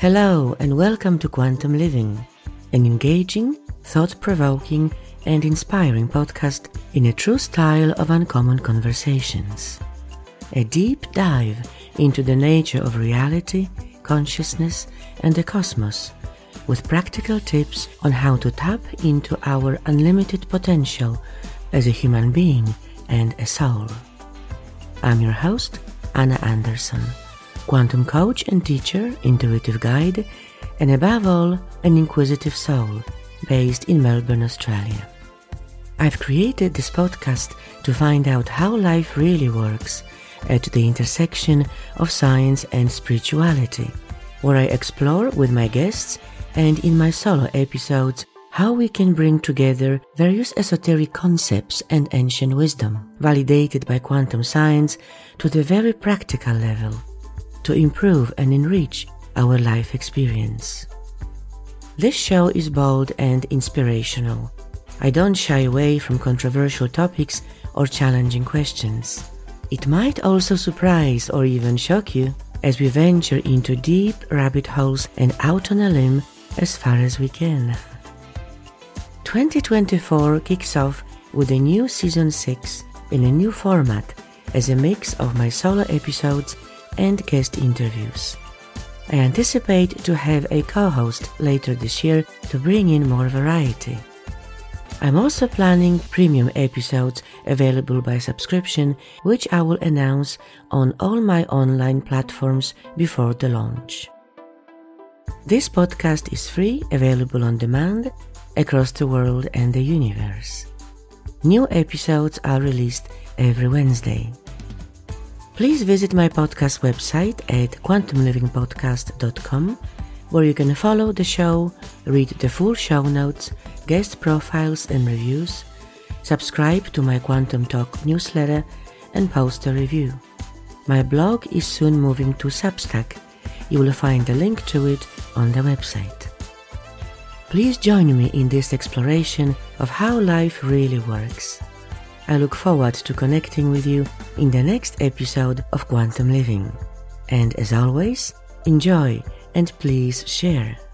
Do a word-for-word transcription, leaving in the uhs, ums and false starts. Hello and welcome to Quantum Living, an engaging, thought-provoking and inspiring podcast in a true style of uncommon conversations. A deep dive into the nature of reality, consciousness and the cosmos, with practical tips on how to tap into our unlimited potential as a human being and a soul. I'm your host, Anna Anderson, quantum coach and teacher, intuitive guide, and above all, an inquisitive soul, based in Melbourne, Australia. I've created this podcast to find out how life really works at the intersection of science and spirituality, where I explore with my guests and in my solo episodes how we can bring together various esoteric concepts and ancient wisdom, validated by quantum science, to the very practical level, to improve and enrich our life experience. This show is bold and inspirational. I don't shy away from controversial topics or challenging questions. It might also surprise or even shock you as we venture into deep rabbit holes and out on a limb as far as we can. twenty twenty-four kicks off with a new Season six in a new format as a mix of my solo episodes and guest interviews. I anticipate to have a co-host later this year to bring in more variety. I'm also planning premium episodes available by subscription, which I will announce on all my online platforms before the launch. This podcast is free, available on demand across the world and the universe. New episodes are released every Wednesday. Please visit my podcast website at quantum living podcast dot com, where you can follow the show, read the full show notes, guest profiles and reviews, subscribe to my Quantum Talk newsletter, and post a review. My blog is soon moving to Substack. You will find a link to it on the website. Please join me in this exploration of how life really works. I look forward to connecting with you in the next episode of Quantum Living. And as always, enjoy and please share.